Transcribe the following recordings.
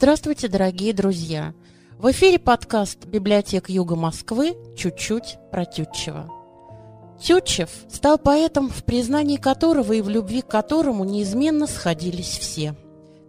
Здравствуйте, дорогие друзья! В эфире подкаст «Библиотек Юга Москвы. Чуть-чуть про Тютчева». Тютчев стал поэтом, в признании которого и в любви к которому неизменно сходились все.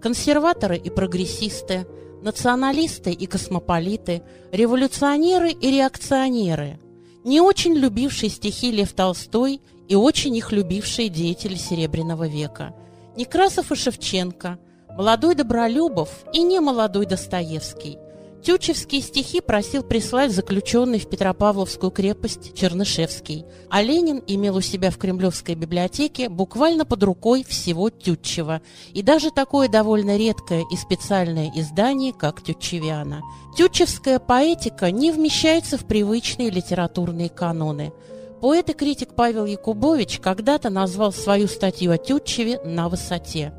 Консерваторы и прогрессисты, националисты и космополиты, революционеры и реакционеры, не очень любившие стихи Лев Толстой и очень их любившие деятели Серебряного века – Некрасов и Шевченко, молодой Добролюбов и немолодой Достоевский. Тютчевские стихи просил прислать заключенный в Петропавловскую крепость Чернышевский, а Ленин имел у себя в Кремлевской библиотеке буквально под рукой всего Тютчева и даже такое довольно редкое и специальное издание, как «Тютчевиана». Тютчевская поэтика не вмещается в привычные литературные каноны. Поэт и критик Павел Якубович когда-то назвал свою статью о Тютчеве «На высоте».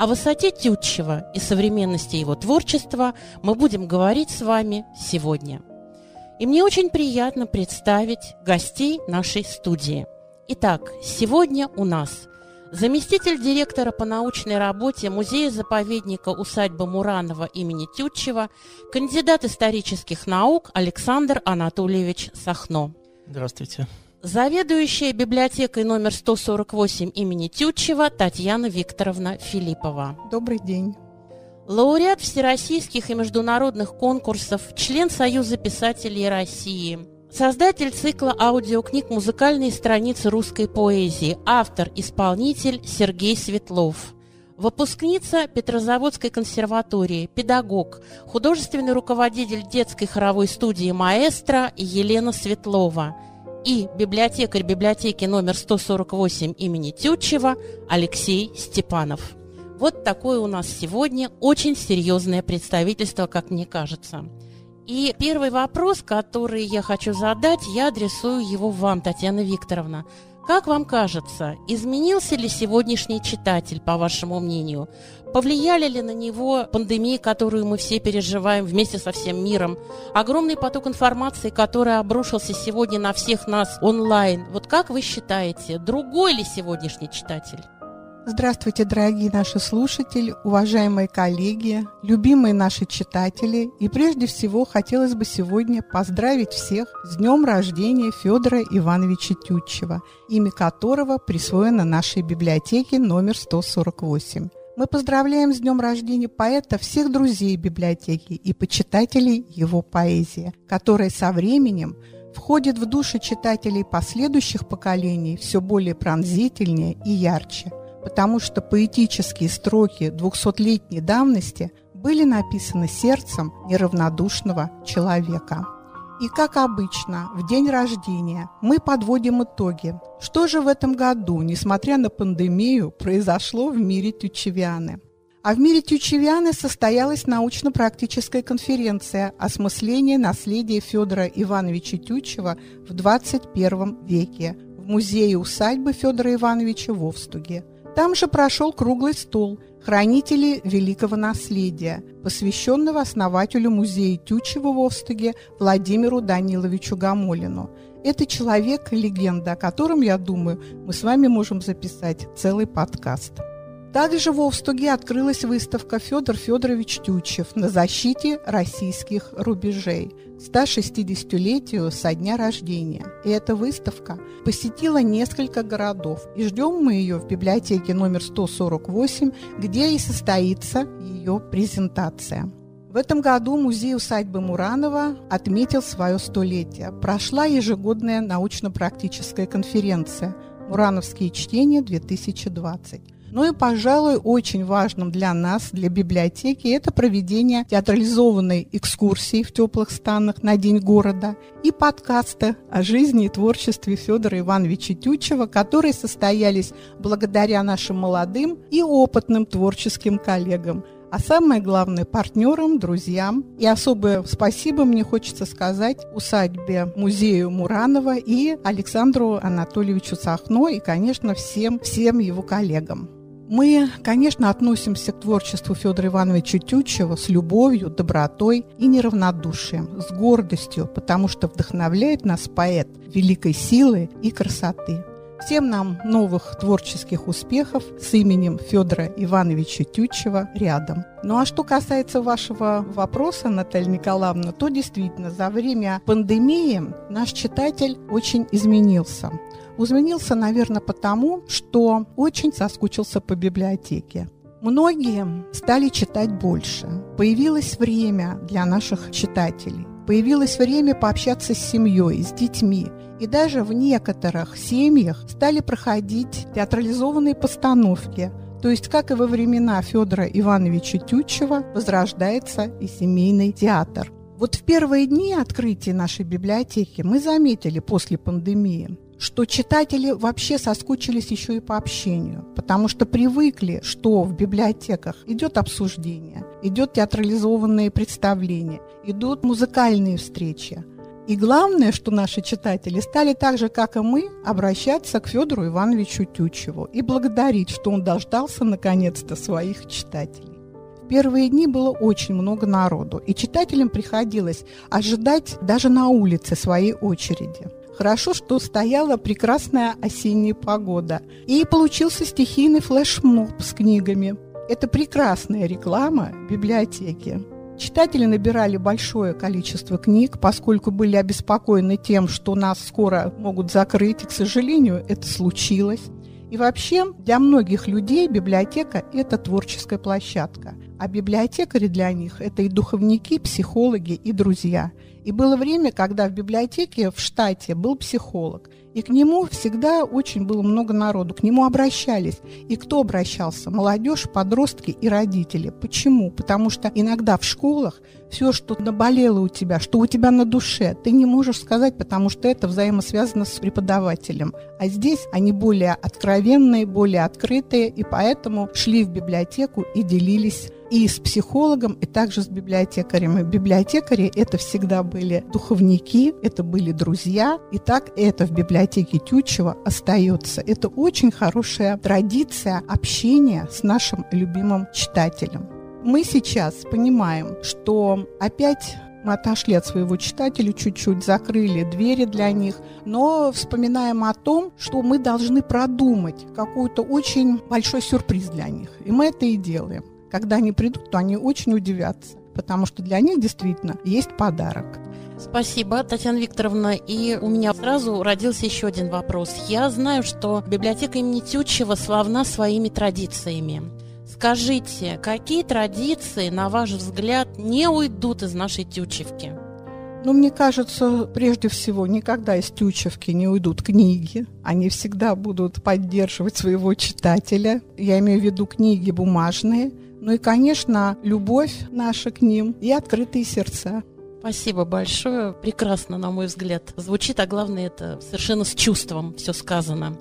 О высоте Тютчева и современности его творчества мы будем говорить с вами сегодня. И мне очень приятно представить гостей нашей студии. Итак, сегодня у нас заместитель директора по научной работе Музея-заповедника Усадьба Мураново имени Тютчева, кандидат исторических наук Александр Анатольевич Сахно. Здравствуйте. Заведующая библиотекой номер 148 имени Тютчева Татьяна Викторовна Филиппова. Добрый день. Лауреат всероссийских и международных конкурсов, член Союза писателей России, создатель цикла аудиокниг «Музыкальные страницы русской поэзии», автор-исполнитель Сергей Светлов. Выпускница Петрозаводской консерватории, педагог, художественный руководитель детской хоровой студии «Маэстро» Елена Светлова. И библиотекарь библиотеки номер 148 имени Тютчева Алексей Степанов. Вот такое у нас сегодня очень серьезное представительство, как мне кажется. И первый вопрос, который я хочу задать, я адресую его вам, Татьяна Викторовна. Как вам кажется, изменился ли сегодняшний читатель, по вашему мнению? Повлияли ли на него пандемии, которую мы все переживаем вместе со всем миром? Огромный поток информации, который обрушился сегодня на всех нас онлайн. Вот как вы считаете, другой ли сегодняшний читатель? Здравствуйте, дорогие наши слушатели, уважаемые коллеги, любимые наши читатели. И прежде всего хотелось бы сегодня поздравить всех с днем рождения Федора Ивановича Тютчева, имя которого присвоено нашей библиотеке номер 148. Мы поздравляем с днем рождения поэта всех друзей библиотеки и почитателей его поэзии, которая со временем входит в души читателей последующих поколений все более пронзительнее и ярче, потому что поэтические строки 200-летней давности были написаны сердцем неравнодушного человека. И, как обычно, в день рождения мы подводим итоги. Что же в этом году, несмотря на пандемию, произошло в мире тютчевианы? А в мире тютчевианы состоялась научно-практическая конференция «Осмысление наследия Федора Ивановича Тютчева в 21 веке» в музее усадьбы Федора Ивановича в Овстуге. Там же прошел круглый стол «Хранители великого наследия», посвященного основателю музея Тютчева в Овстуге Владимиру Даниловичу Гамолину. Это человек-легенда, о котором, я думаю, мы с вами можем записать целый подкаст. Также в Овстуге открылась выставка «Федор Федорович Тютчев на защите российских рубежей» к 160-летию со дня рождения. И эта выставка посетила несколько городов. И ждем мы ее в библиотеке номер 148, где и состоится ее презентация. В этом году музей усадьбы Муранова отметил свое столетие. Прошла ежегодная научно-практическая конференция «Мурановские чтения-2020». Ну и, пожалуй, очень важным для нас, для библиотеки, это проведение театрализованной экскурсии в теплых станах на День города и подкаста о жизни и творчестве Федора Ивановича Тютчева, которые состоялись благодаря нашим молодым и опытным творческим коллегам, а самое главное – партнерам, друзьям. И особое спасибо мне хочется сказать усадьбе музею Муранова и Александру Анатольевичу Сахно и, конечно, всем его коллегам. Мы, конечно, относимся к творчеству Федора Ивановича Тютчева с любовью, добротой и неравнодушием, с гордостью, потому что вдохновляет нас поэт великой силы и красоты. Всем нам новых творческих успехов с именем Федора Ивановича Тютчева рядом. Ну а что касается вашего вопроса, Наталья Николаевна, то действительно за время пандемии наш читатель очень изменился. Изменился, наверное, потому, что очень соскучился по библиотеке. Многие стали читать больше. Появилось время для наших читателей. Появилось время пообщаться с семьей, с детьми. И даже в некоторых семьях стали проходить театрализованные постановки. То есть, как и во времена Федора Ивановича Тютчева, возрождается и семейный театр. Вот в первые дни открытия нашей библиотеки мы заметили после пандемии, что читатели вообще соскучились еще и по общению, потому что привыкли, что в библиотеках идет обсуждение, идет театрализованные представления, идут музыкальные встречи. И главное, что наши читатели стали так же, как и мы, обращаться к Федору Ивановичу Тютчеву и благодарить, что он дождался наконец-то своих читателей. В первые дни было очень много народу, и читателям приходилось ожидать даже на улице своей очереди. Хорошо, что стояла прекрасная осенняя погода. И получился стихийный флешмоб с книгами. Это прекрасная реклама библиотеки. Читатели набирали большое количество книг, поскольку были обеспокоены тем, что нас скоро могут закрыть. И, к сожалению, это случилось. И вообще, для многих людей библиотека – это творческая площадка. А библиотекари для них – это и духовники, психологи, и друзья. И было время, когда в библиотеке в штате был психолог, и к нему всегда очень было много народу, к нему обращались. И кто обращался? Молодежь, подростки и родители. Почему? Потому что иногда в школах все, что наболело у тебя, что у тебя на душе, ты не можешь сказать, потому что это взаимосвязано с преподавателем. А здесь они более откровенные, более открытые, и поэтому шли в библиотеку и делились и с психологом, и также с библиотекарем. И библиотекари – это всегда были духовники, это были друзья. И так это в библиотеке Тютчева остается. Это очень хорошая традиция общения с нашим любимым читателем. Мы сейчас понимаем, что опять мы отошли от своего читателя чуть-чуть, закрыли двери для них, но вспоминаем о том, что мы должны продумать какой-то очень большой сюрприз для них. И мы это и делаем. Когда они придут, то они очень удивятся, потому что для них действительно есть подарок. Спасибо, Татьяна Викторовна. И у меня сразу родился еще один вопрос. Я знаю, что библиотека имени Тютчева славна своими традициями. Скажите, какие традиции, на ваш взгляд, не уйдут из нашей Тютчевки? Ну, мне кажется, прежде всего, никогда из Тютчевки не уйдут книги. Они всегда будут поддерживать своего читателя. Я имею в виду книги бумажные. Ну и, конечно, любовь наша к ним и открытые сердца. Спасибо большое. Прекрасно, на мой взгляд, звучит, а главное, это совершенно с чувством все сказано.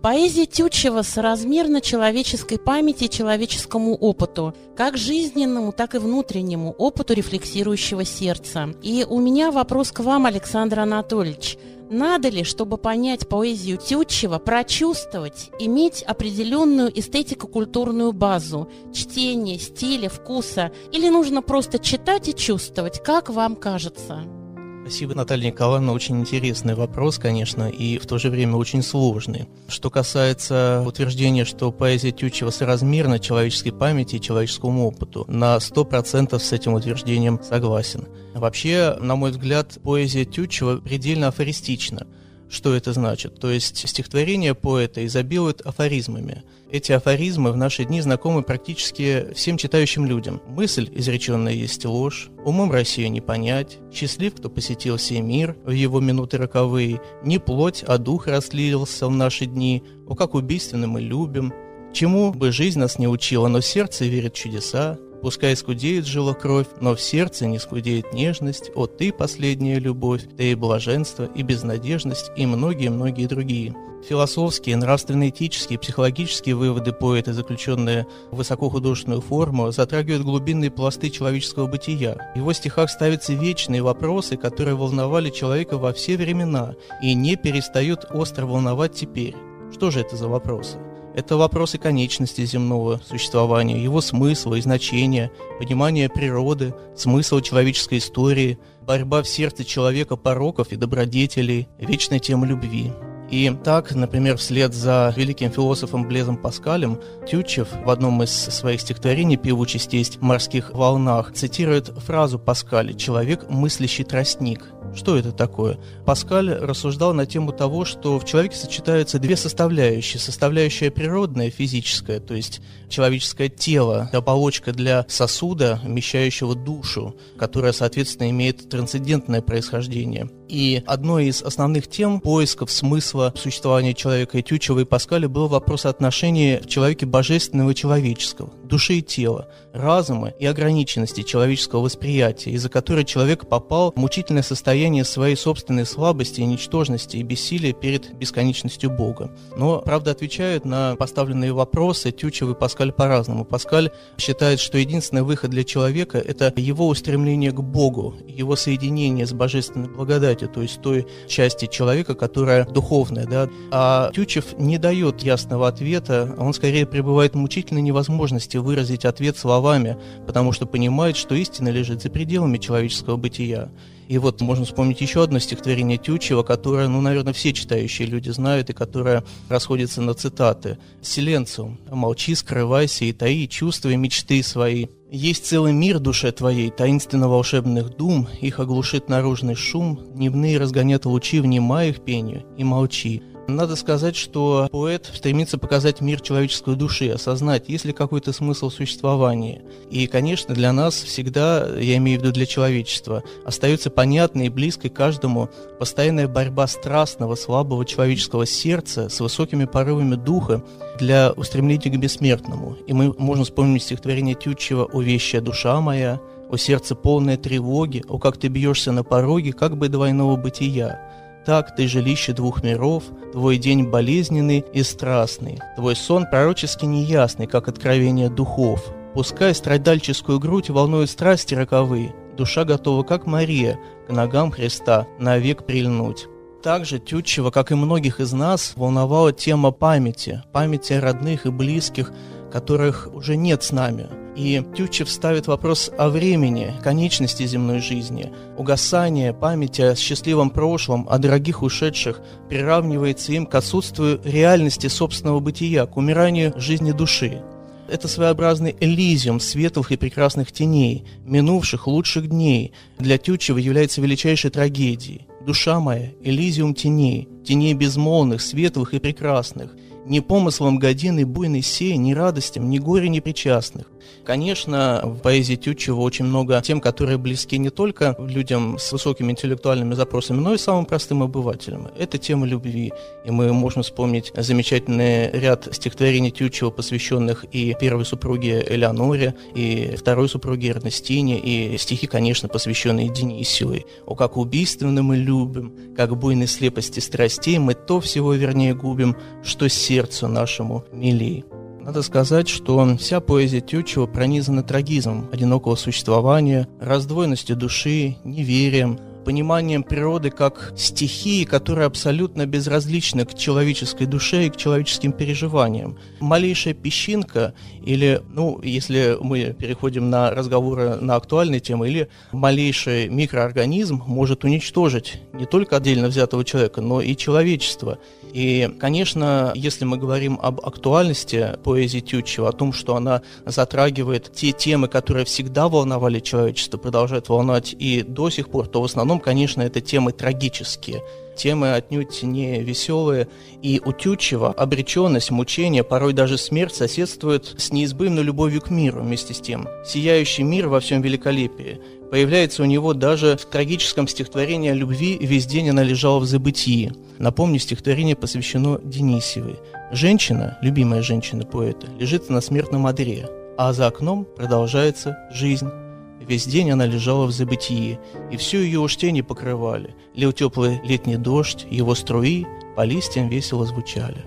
Поэзия Тютчева соразмерна человеческой памяти и человеческому опыту, как жизненному, так и внутреннему опыту рефлексирующего сердца. И у меня вопрос к вам, Александр Анатольевич. Надо ли, чтобы понять поэзию Тютчева, прочувствовать, иметь определенную эстетико-культурную базу, чтение, стиля, вкуса, или нужно просто читать и чувствовать, как вам кажется? Спасибо, Наталья Николаевна. Очень интересный вопрос, конечно, и в то же время очень сложный. Что касается утверждения, что поэзия Тютчева соразмерна человеческой памяти и человеческому опыту, на 100% с этим утверждением согласен. Вообще, на мой взгляд, поэзия Тютчева предельно афористична. Что это значит? То есть стихотворения поэта изобилуют афоризмами. Эти афоризмы в наши дни знакомы практически всем читающим людям. Мысль, изреченная, есть ложь, умом Россию не понять, счастлив, кто посетил сей мир в его минуты роковые, не плоть, а дух растлился в наши дни, о, как убийственно мы любим, чему бы жизнь нас не учила, но сердце верит в чудеса, пускай скудеет жила кровь, но в сердце не скудеет нежность. О, ты, последняя любовь, ты и блаженство, и безнадежность, и многие-многие другие. Философские, нравственно-этические, психологические выводы поэта, заключенные в высокохудожественную форму, затрагивают глубинные пласты человеческого бытия. В его стихах ставятся вечные вопросы, которые волновали человека во все времена и не перестают остро волновать теперь. Что же это за вопросы? Это вопросы конечности земного существования, его смысла и значения, понимания природы, смысла человеческой истории, борьба в сердце человека пороков и добродетелей, вечная тема любви. И так, например, вслед за великим философом Блезом Паскалем Тютчев в одном из своих стихотворений «Певучий тесть в морских волнах» цитирует фразу Паскаля «Человек – мыслящий тростник». Что это такое? Паскаль рассуждал на тему того, что в человеке сочетаются две составляющие. Составляющая природная, физическая, то есть человеческое тело, оболочка для сосуда, вмещающего душу, которая, соответственно, имеет трансцендентное происхождение. И одной из основных тем поисков смысла существования человека и Тютчева и Паскаля был вопрос отношения в человеке божественного и человеческого, души и тела, разума и ограниченности человеческого восприятия, из-за которой человек попал в мучительное состояние своей собственной слабости, ничтожности и бессилия перед бесконечностью Бога. Но, правда, отвечают на поставленные вопросы Тютчев и Паскаль по-разному. Паскаль считает, что единственный выход для человека – это его устремление к Богу, его соединение с божественной благодатью, то есть той части человека, которая духовная, да. А Тютчев не дает ясного ответа, он скорее пребывает в мучительной невозможности выразить ответ словами, потому что понимает, что истина лежит за пределами человеческого бытия. И вот можно вспомнить еще одно стихотворение Тютчева, которое, наверное, все читающие люди знают, и которое расходится на цитаты. «Вселенцу, молчи, скрывайся и таи чувства и мечты свои. Есть целый мир душе твоей, таинственно-волшебных дум, их оглушит наружный шум, дневные разгонят лучи, внимай их пению и молчи». Надо сказать, что поэт стремится показать мир человеческой души, осознать, есть ли какой-то смысл существования. И, конечно, для нас всегда, я имею в виду для человечества, остается понятной и близкой каждому постоянная борьба страстного, слабого человеческого сердца с высокими порывами духа для устремления к бессмертному. И мы можем вспомнить стихотворение Тютчева «О вещая душа моя», «О сердце полное тревоги», «О как ты бьешься на пороге, как бы двойного бытия». Так ты жилище двух миров, твой день болезненный и страстный, твой сон пророчески неясный, как откровение духов. Пускай страдальческую грудь волнуют страсти роковые, душа готова, как Мария, к ногам Христа навек прильнуть. Также Тютчева, как и многих из нас, волновала тема памяти, памяти о родных и близких, которых уже нет с нами. И Тютчев ставит вопрос о времени, конечности земной жизни. Угасание памяти о счастливом прошлом, о дорогих ушедших, приравнивается им к отсутствию реальности собственного бытия, к умиранию жизни души. Это своеобразный элизиум светлых и прекрасных теней, минувших лучших дней, для Тютчева является величайшей трагедией. «Душа моя, элизиум теней, теней безмолвных, светлых и прекрасных». Ни помыслом годины буйной сей, ни радостям, ни горе непричастных. Конечно, в поэзии Тютчева очень много тем, которые близки не только людям с высокими интеллектуальными запросами, но и самым простым обывателям. Это тема любви, и мы можем вспомнить замечательный ряд стихотворений Тютчева, посвященных и первой супруге Элеоноре, и второй супруге Эрнестине, и стихи, конечно, посвященные Денисьевой. «О, как убийственно мы любим, как буйной слепости страстей мы то всего вернее губим, что сердцу нашему милей». Надо сказать, что вся поэзия Тютчева пронизана трагизмом одинокого существования, раздвоенностью души, неверием, пониманием природы как стихии, которая абсолютно безразлична к человеческой душе и к человеческим переживаниям. Малейшая песчинка или, если мы переходим на разговоры на актуальные темы, или малейший микроорганизм может уничтожить не только отдельно взятого человека, но и человечество. И, конечно, если мы говорим об актуальности поэзии Тютчева, о том, что она затрагивает те темы, которые всегда волновали человечество, продолжают волновать и до сих пор, то в основном, конечно, это темы трагические, темы отнюдь не веселые, и у Тютчева обреченность, мучение, порой даже смерть соседствуют с неизбывной любовью к миру вместе с тем. Сияющий мир во всем великолепии появляется у него даже в трагическом стихотворении о любви «Весь день она лежала в забытии». Напомню, стихотворение посвящено Денисьевой. Женщина, любимая женщина поэта, лежит на смертном одре, а за окном продолжается жизнь. Весь день она лежала в забытии, и всю ее уж тени покрывали. Лил теплый летний дождь, его струи по листьям весело звучали.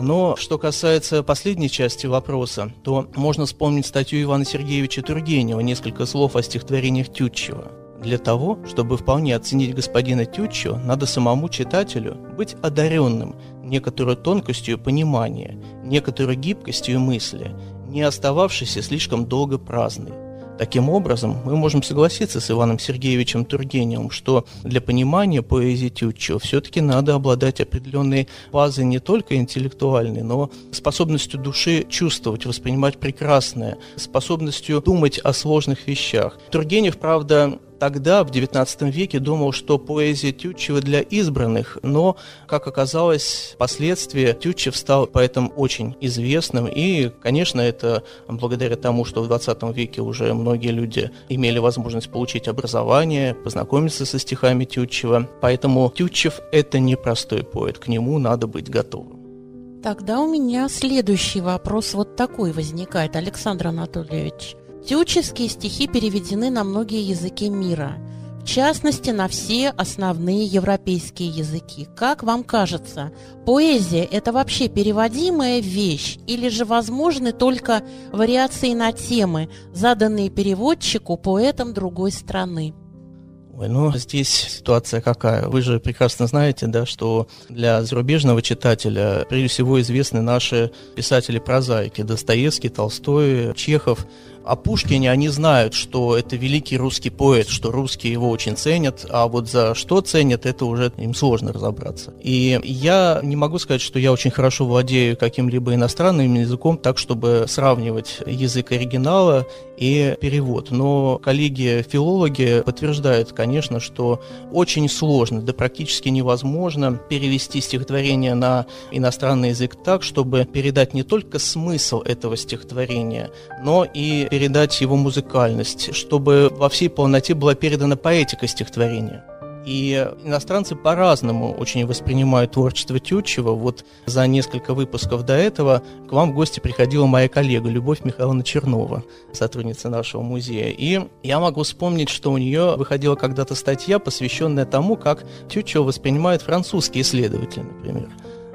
Но что касается последней части вопроса, то можно вспомнить статью Ивана Сергеевича Тургенева «Несколько слов о стихотворениях Тютчева». Для того, чтобы вполне оценить господина Тютчева, надо самому читателю быть одаренным некоторой тонкостью понимания, некоторой гибкостью мысли, не остававшейся слишком долго праздной. Таким образом, мы можем согласиться с Иваном Сергеевичем Тургеневым, что для понимания поэзии Тютчева все-таки надо обладать определенной базой не только интеллектуальной, но способностью души чувствовать, воспринимать прекрасное, способностью думать о сложных вещах. Тургенев, правда, тогда, в XIX веке, думал, что поэзия Тютчева для избранных, но, как оказалось, впоследствии Тютчев стал поэтом очень известным, и, конечно, это благодаря тому, что в XX веке уже многие люди имели возможность получить образование, познакомиться со стихами Тютчева, поэтому Тютчев – это непростой поэт, к нему надо быть готовым. Тогда у меня следующий вопрос вот такой возникает, Александр Анатольевич. Тютчевские стихи переведены на многие языки мира, в частности, на все основные европейские языки. Как вам кажется, поэзия – это вообще переводимая вещь, или же возможны только вариации на темы, заданные переводчику поэтом другой страны? Ну, здесь ситуация какая? Вы же прекрасно знаете, да, что для зарубежного читателя прежде всего известны наши писатели-прозаики: Достоевский, Толстой, Чехов. О Пушкине они знают, что это великий русский поэт, что русские его очень ценят, а вот за что ценят, это уже им сложно разобраться. И я не могу сказать, что я очень хорошо владею каким-либо иностранным языком, так, чтобы сравнивать язык оригинала и перевод. Но коллеги-филологи подтверждают, конечно, что очень сложно, да практически невозможно перевести стихотворение на иностранный язык так, чтобы передать не только смысл этого стихотворения, но и передать его музыкальность, чтобы во всей полноте была передана поэтика стихотворения. И иностранцы по-разному очень воспринимают творчество Тютчева. Вот за несколько выпусков до этого к вам в гости приходила моя коллега Любовь Михайловна Чернова, сотрудница нашего музея. И я могу вспомнить, что у нее выходила когда-то статья, посвященная тому, как Тютчева воспринимают французские исследователи, например.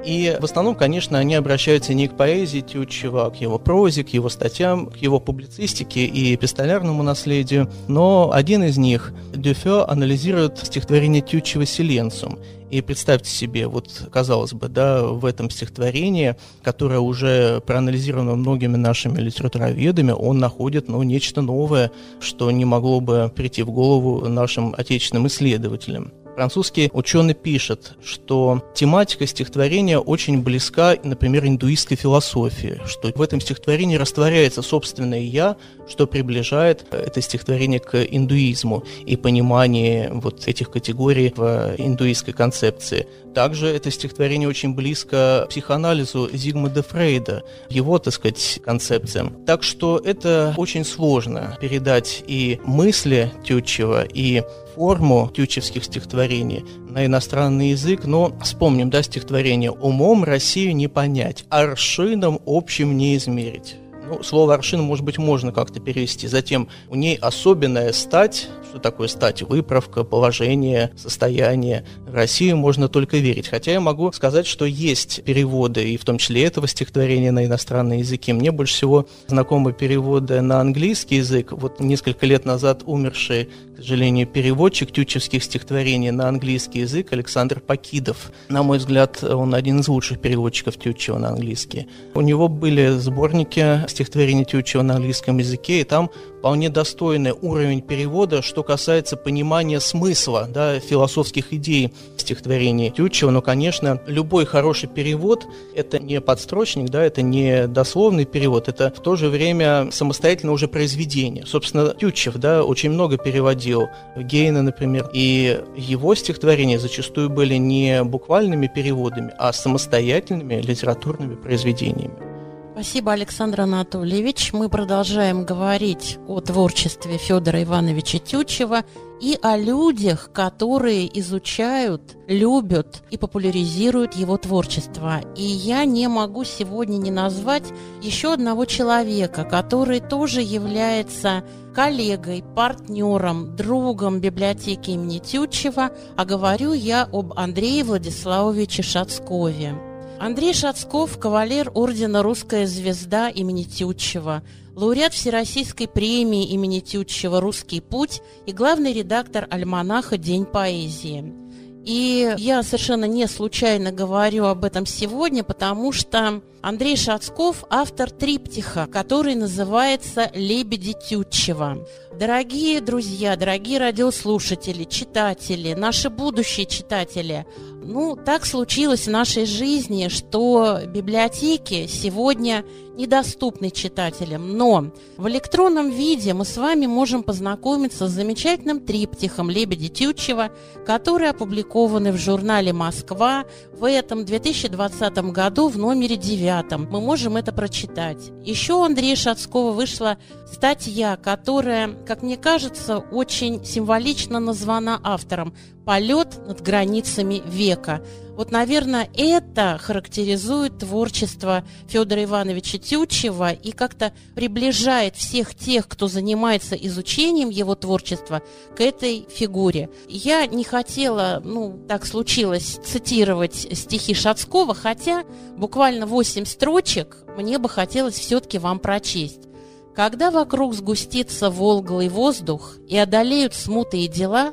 И в основном, конечно, они обращаются не к поэзии Тютчева, а к его прозе, к его статьям, к его публицистике и эпистолярному наследию. Но один из них, Дюфе, анализирует стихотворение Тютчева «Силенциум». И представьте себе, вот, казалось бы, да, в этом стихотворении, которое уже проанализировано многими нашими литературоведами, он находит, ну, нечто новое, что не могло бы прийти в голову нашим отечественным исследователям. Французский ученый пишет, что тематика стихотворения очень близка, например, индуистской философии, что в этом стихотворении растворяется собственное «я», что приближает это стихотворение к индуизму и понимание вот этих категорий в индуистской концепции. Также это стихотворение очень близко к психоанализу Зигмунда Фрейда, его, так сказать, концепциям. Так что это очень сложно передать и мысли Тютчева, и форму тютчевских стихотворений на иностранный язык, но вспомним, да, стихотворение «Умом Россию не понять, аршином общим не измерить». Ну, слово «аршин», может быть, можно как-то перевести. Затем у ней особенная стать. Что такое стать? Выправка, положение, состояние. В Россию можно только верить. Хотя я могу сказать, что есть переводы, и в том числе этого стихотворения, на иностранные языки. Мне больше всего знакомы переводы на английский язык. Вот несколько лет назад умерший, к сожалению, переводчик тютчевских стихотворений на английский язык Александр Покидов. На мой взгляд, он один из лучших переводчиков Тютчева на английский. У него были сборники стихотворение Тютчева на английском языке, и там вполне достойный уровень перевода, что касается понимания смысла, да, философских идей стихотворений Тютчева. Но, конечно, любой хороший перевод – это не подстрочник, да, это не дословный перевод, это в то же время самостоятельно уже произведение. Собственно, Тютчев, да, очень много переводил Гейне, например, и его стихотворения зачастую были не буквальными переводами, а самостоятельными литературными произведениями. Спасибо, Александр Анатольевич. Мы продолжаем говорить о творчестве Федора Ивановича Тютчева и о людях, которые изучают, любят и популяризируют его творчество. И я не могу сегодня не назвать еще одного человека, который тоже является коллегой, партнером, другом библиотеки имени Тютчева, а говорю я об Андрее Владиславовиче Шацкове. Андрей Шацков – кавалер ордена «Русская звезда» имени Тютчева, лауреат Всероссийской премии имени Тютчева «Русский путь» и главный редактор «Альманаха День поэзии». И я совершенно не случайно говорю об этом сегодня, потому что Андрей Шацков – автор триптиха, который называется «Лебеди Тютчева». Дорогие друзья, дорогие радиослушатели, читатели, наши будущие читатели, ну, так случилось в нашей жизни, что библиотеки сегодня недоступны читателям, но в электронном виде мы с вами можем познакомиться с замечательным триптихом «Лебеди Тютчева», которые опубликованы в журнале «Москва» в этом 2020 году в номере 9. Мы можем это прочитать. Еще у Андрея Шацкова вышла статья, которая, как мне кажется, очень символично названа автором «Полет над границами века». Вот, наверное, это характеризует творчество Федора Ивановича Тютчева и как-то приближает всех тех, кто занимается изучением его творчества, к этой фигуре. Я не хотела, так случилось, цитировать стихи Шацкова, хотя буквально 8 строчек мне бы хотелось все-таки вам прочесть. «Когда вокруг сгустится волглый воздух и одолеют смуты и дела,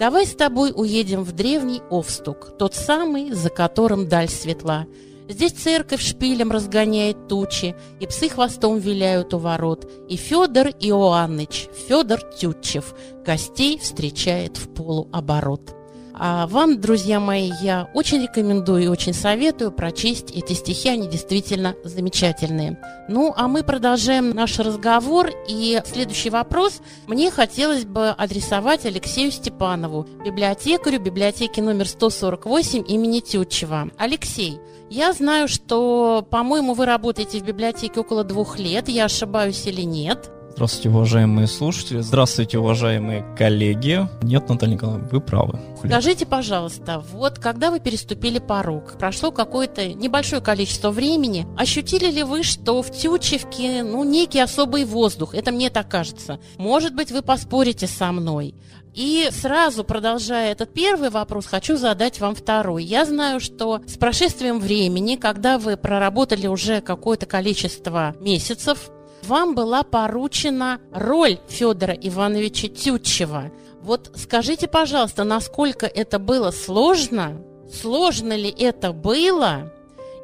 давай с тобой уедем в древний Овстуг, тот самый, за которым даль светла. Здесь церковь шпилем разгоняет тучи, и псы хвостом виляют у ворот, и Федор Иоанныч, Федор Тютчев, гостей встречает в полуоборот». А вам, друзья мои, я очень рекомендую и очень советую прочесть эти стихи, они действительно замечательные. Ну, а мы продолжаем наш разговор, и следующий вопрос мне хотелось бы адресовать Алексею Степанову, библиотекарю библиотеки номер 148 имени Тютчева. Алексей, я знаю, что, по-моему, вы работаете в библиотеке около 2 лет, я ошибаюсь или нет? Здравствуйте, уважаемые слушатели. Здравствуйте, уважаемые коллеги. Нет, Наталья Николаевна, вы правы. Скажите, пожалуйста, вот когда вы переступили порог, прошло какое-то небольшое количество времени, ощутили ли вы, что в Тютчевке, некий особый воздух? Это мне так кажется. Может быть, вы поспорите со мной. И сразу, продолжая этот первый вопрос, хочу задать вам второй. Я знаю, что с прошествием времени, когда вы проработали уже какое-то количество месяцев, вам была поручена роль Федора Ивановича Тютчева. Вот скажите, пожалуйста, насколько это было сложно? Сложно ли это было?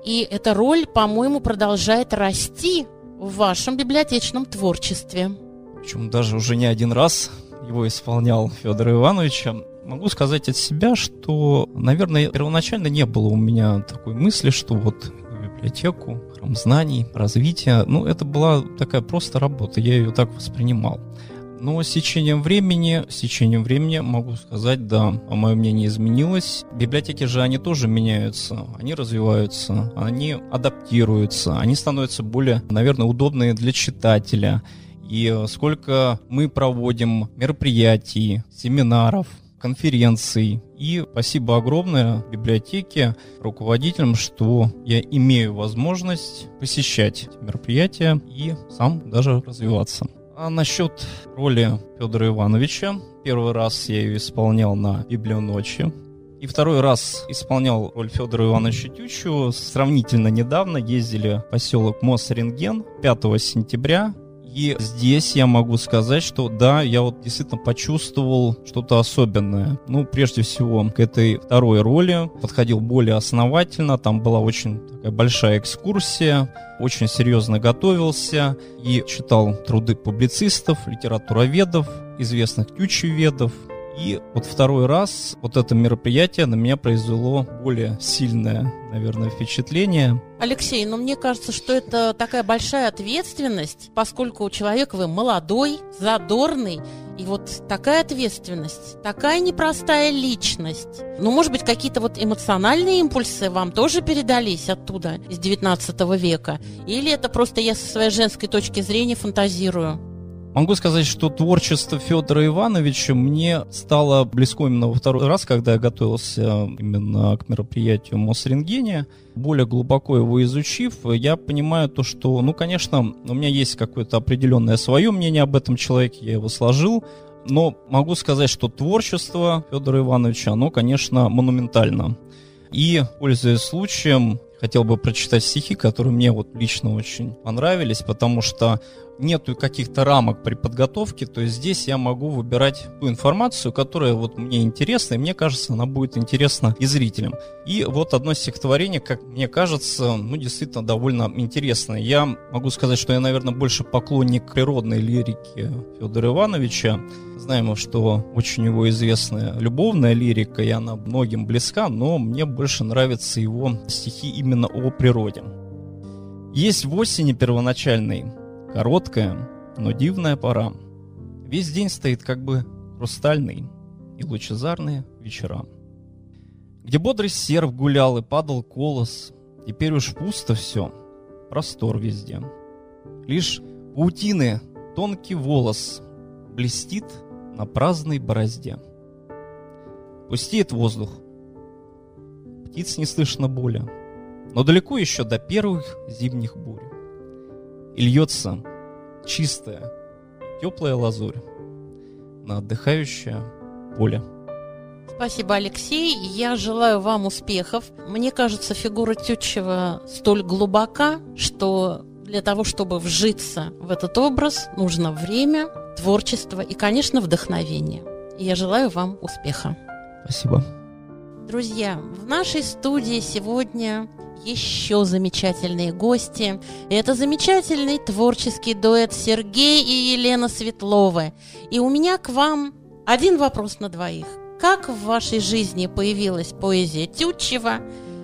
И эта роль, по-моему, продолжает расти в вашем библиотечном творчестве. Причем даже уже не один раз его исполнял Федор Иванович. Могу сказать от себя, что, наверное, первоначально не было у меня такой мысли, что вот библиотеку, храм знаний, развития. Это была такая просто работа, я ее так воспринимал. Но с течением времени, могу сказать, да, мое мнение изменилось. Библиотеки же, они тоже меняются, они развиваются, они адаптируются, они становятся более, наверное, удобные для читателя. И сколько мы проводим мероприятий, семинаров, конференций. И спасибо огромное библиотеке, руководителям, что я имею возможность посещать мероприятия и сам даже развиваться. А насчет роли Федора Ивановича. Первый раз я ее исполнял на «Библионочи». И второй раз исполнял роль Федора Ивановича Тютчева сравнительно недавно. Ездили в поселок Мосрентген 5 сентября. И здесь я могу сказать, что да, я действительно почувствовал что-то особенное. Прежде всего, к этой второй роли подходил более основательно. Там была очень такая большая экскурсия, очень серьезно готовился и читал труды публицистов, литературоведов, известных тютчеведов. И второй раз это мероприятие на меня произвело более сильное, наверное, впечатление. Алексей, мне кажется, что это такая большая ответственность, поскольку человек вы молодой, задорный, и такая ответственность, такая непростая личность. Может быть, какие-то эмоциональные импульсы вам тоже передались оттуда, из 19 века? Или это просто я со своей женской точки зрения фантазирую? Могу сказать, что творчество Федора Ивановича мне стало близко именно во второй раз, когда я готовился именно к мероприятию Мосрентгена. Более глубоко его изучив, я понимаю то, что, конечно, у меня есть какое-то определенное свое мнение об этом человеке, я его сложил, но могу сказать, что творчество Федора Ивановича, оно, конечно, монументально. И, пользуясь случаем, хотел бы прочитать стихи, которые мне лично очень понравились, потому что нету каких-то рамок при подготовке, то есть здесь я могу выбирать ту информацию, которая вот мне интересна, и мне кажется, она будет интересна и зрителям. И вот одно стихотворение, как мне кажется, ну, действительно довольно интересное. Я могу сказать, что я, наверное, больше поклонник природной лирики Федора Ивановича. Знаем, что очень его известная любовная лирика, и она многим близка, но мне больше нравятся его стихи именно о природе. «Есть в осени первоначальной короткая, но дивная пора. Весь день стоит как бы хрустальный и лучезарные вечера. Где бодрый серп гулял и падал колос, теперь уж пусто все, простор везде. Лишь паутины тонкий волос блестит на праздной борозде. Пустеет воздух, птиц не слышно боли, но далеко еще до первых зимних бурь. И льется чистая, теплая лазурь на отдыхающее поле». Спасибо, Алексей. Я желаю вам успехов. Мне кажется, фигура Тютчева столь глубока, что для того, чтобы вжиться в этот образ, нужно время, творчество и, конечно, вдохновение. И я желаю вам успеха. Спасибо. Друзья, в нашей студии сегодня еще замечательные гости. Это замечательный творческий дуэт Сергея и Елены Светловы. И у меня к вам один вопрос на двоих. Как в вашей жизни появилась поэзия Тютчева?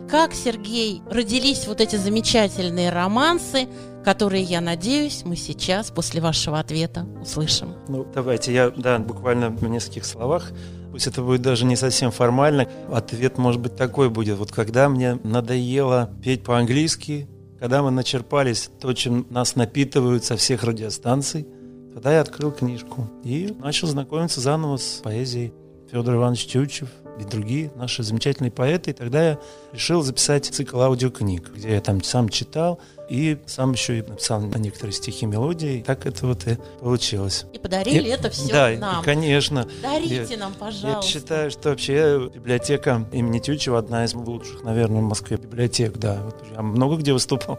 Как, Сергей, родились вот эти замечательные романсы, которые, я надеюсь, мы сейчас после вашего ответа услышим? Ну, давайте я буквально в нескольких словах. Пусть это будет даже не совсем формально. Ответ, может быть, такой будет. Вот когда мне надоело петь по-английски, когда мы начерпались то, чем нас напитывают со всех радиостанций, тогда я открыл книжку и начал знакомиться заново с поэзией Федор Иванович Тютчев и другие наши замечательные поэты. И тогда я решил записать цикл аудиокниг, где я там сам читал и сам еще и написал на некоторые стихи, мелодии. И так это вот и получилось. И подарили это все нам. Да, конечно. Дарите нам, пожалуйста. Я считаю, что вообще библиотека имени Тютчева одна из лучших, наверное, в Москве библиотек. Да, вот я много где выступал.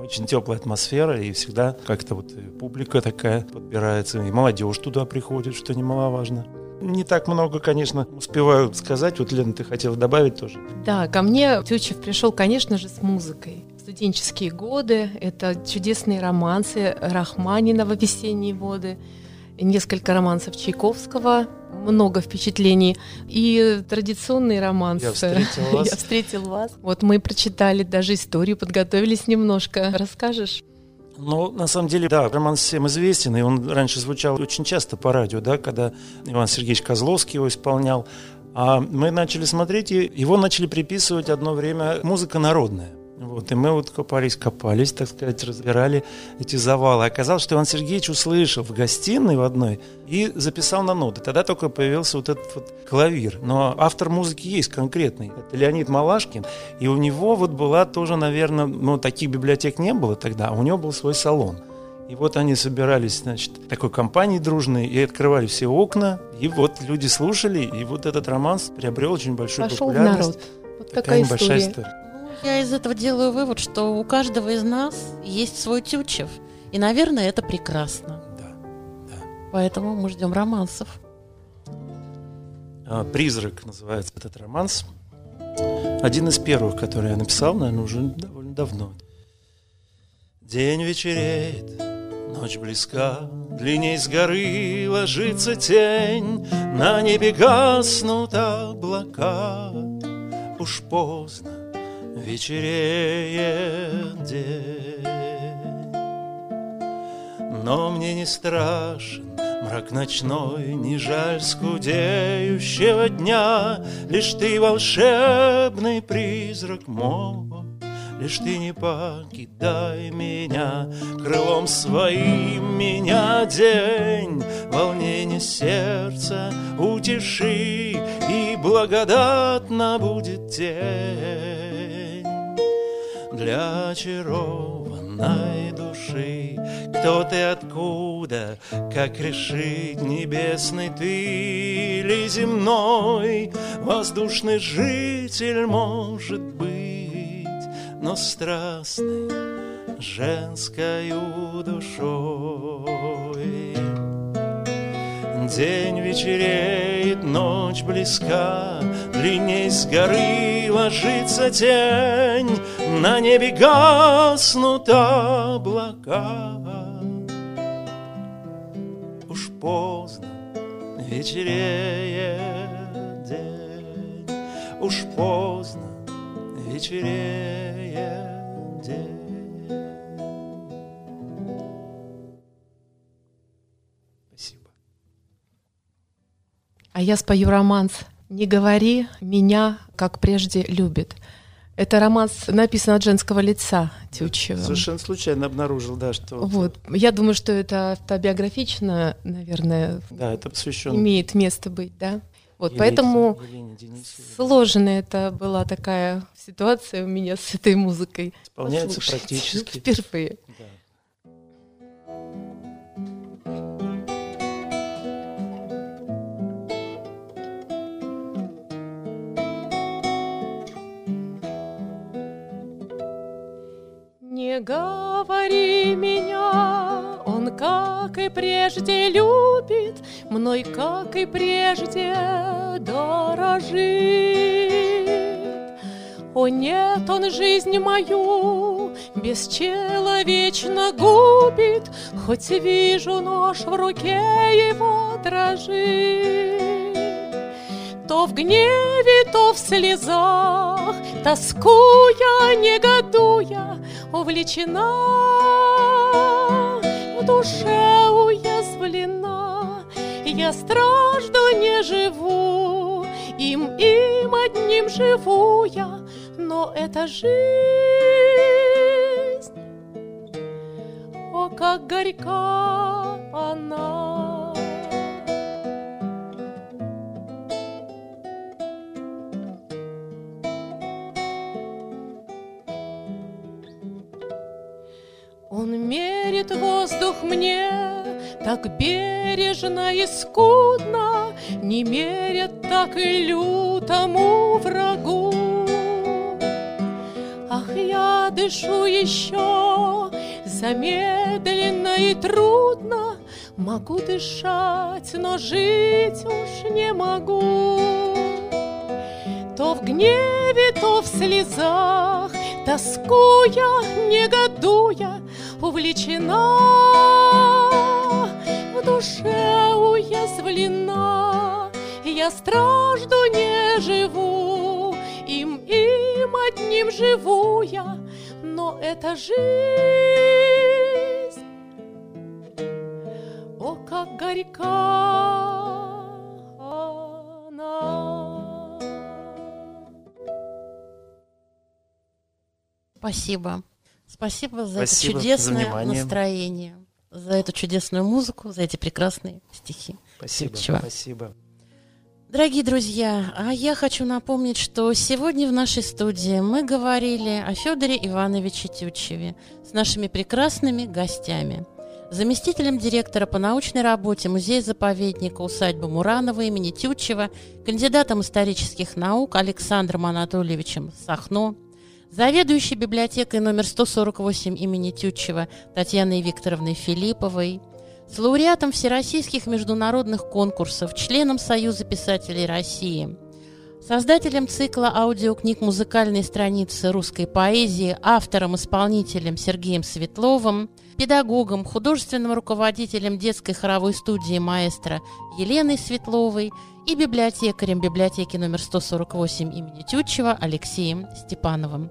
Очень теплая атмосфера, и всегда как-то вот публика такая подбирается, и молодежь туда приходит, что немаловажно. Не так много, конечно, успеваю сказать. Вот, Лена, ты хотела добавить тоже? Да, ко мне Тютчев пришел, конечно же, с музыкой. Студенческие годы, это чудесные романсы Рахманинова «Весенние воды», несколько романсов Чайковского, много впечатлений, и традиционные романсы. «Я встретил вас». Вот мы прочитали, даже историю подготовились немножко. Расскажешь? Ну, на самом деле, да, роман всем известен, и он раньше звучал очень часто по радио, да, когда Иван Сергеевич Козловский его исполнял. А мы начали смотреть, и его начали приписывать одно время музыка народная. Вот, и мы вот копались, так сказать, разбирали эти завалы. Оказалось, что Иван Сергеевич услышал в гостиной в одной и записал на ноты. Тогда только появился вот этот вот клавир. Но автор музыки есть конкретный. Это Леонид Малашкин. И у него вот была тоже, наверное, ну, таких библиотек не было тогда. У него был свой салон. И вот они собирались, значит, такой компанией дружной, и открывали все окна. И вот люди слушали, и вот этот романс приобрел очень большую популярность. Пошел в народ. Вот такая небольшая история. Я из этого делаю вывод, что у каждого из нас есть свой Тютчев. И, наверное, это прекрасно. Да. Поэтому мы ждем романсов. «Призрак» называется этот романс. Один из первых, который я написал, наверное, уже довольно давно. День вечереет, ночь близка, длинней с горы ложится тень, на небе гаснут облака. Уж поздно вечереет день, но мне не страшен мрак ночной, не жаль скудеющего дня. Лишь ты волшебный призрак мой, лишь ты не покидай меня, крылом своим меня день, волнение сердца утеши, и благодатна будет тень для очарованной души. Кто ты, откуда, как решить, небесный ты или земной, воздушный житель может быть, но страстный женскою душой. День вечереет, ночь близка, длинней с горы ложится тень, на небе гаснут облака. Уж поздно вечереет день, уж поздно вечереет день. А я спою романс «Не говори, меня, как прежде, любит». Это романс написан от женского лица Тютчева. Совершенно случайно обнаружил, да, что... Вот. Я думаю, что это автобиографично, наверное, да, это посвящен... имеет место быть, да? Вот, Елене, поэтому сложная это была такая ситуация у меня с этой музыкой. Исполняется практически. Впервые. Да. Не говори меня, он как и прежде любит, мной как и прежде дорожит. О нет, он жизнь мою бесчеловечно губит, хоть вижу нож в руке его дрожит. То в гневе, то в слезах, тоскуя, негодуя, увлечена, в душе уязвлена, я стражду не живу, им одним живу я, но это жизнь, о, как горька она. Он мерит воздух мне так бережно и скудно, не мерят так и лютому врагу. Ах, я дышу еще замедленно и трудно, могу дышать, но жить уж не могу. То в гневе, то в слезах, тоскуя, негодуя, увлечена, в душе уязвлена, я стражду не живу, им одним живу я, но это жизнь, о, как горька она. Спасибо. Спасибо за это чудесное настроение, за эту чудесную музыку, за эти прекрасные стихи. Спасибо, спасибо. Дорогие друзья, а я хочу напомнить, что сегодня в нашей студии мы говорили о Федоре Ивановиче Тютчеве с нашими прекрасными гостями. Заместителем директора по научной работе Музея-заповедника усадьбы Муранова имени Тютчева, кандидатом исторических наук Александром Анатольевичем Сахно, заведующей библиотекой номер 148 имени Тютчева Татьяной Викторовной Филипповой, с лауреатом всероссийских международных конкурсов, членом Союза писателей России, создателем цикла аудиокниг «Музыкальные страницы русской поэзии», автором-исполнителем Сергеем Светловым, педагогом, художественным руководителем детской хоровой студии «Маэстро» Еленой Светловой и библиотекарем библиотеки номер 148 имени Тютчева Алексеем Степановым.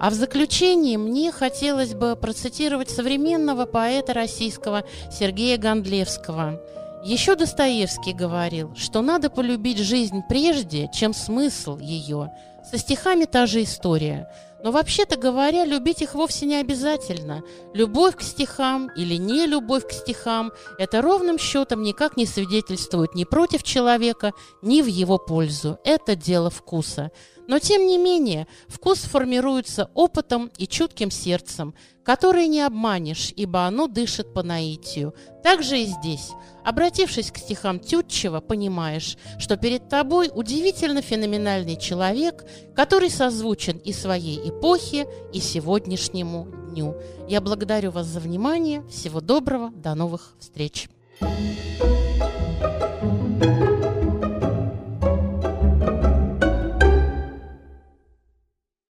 А в заключении мне хотелось бы процитировать современного поэта российского Сергея Гондлевского. Еще Достоевский говорил, что надо полюбить жизнь прежде, чем смысл ее. Со стихами та же история. Но вообще-то говоря, любить их вовсе не обязательно. Любовь к стихам или не любовь к стихам – это ровным счетом никак не свидетельствует ни против человека, ни в его пользу. Это дело вкуса. Но, тем не менее, вкус формируется опытом и чутким сердцем, которое не обманешь, ибо оно дышит по наитию. Так же и здесь. Обратившись к стихам Тютчева, понимаешь, что перед тобой удивительно феноменальный человек, который созвучен и своей эпохой, эпохе и сегодняшнему дню. Я благодарю вас за внимание. Всего доброго. До новых встреч.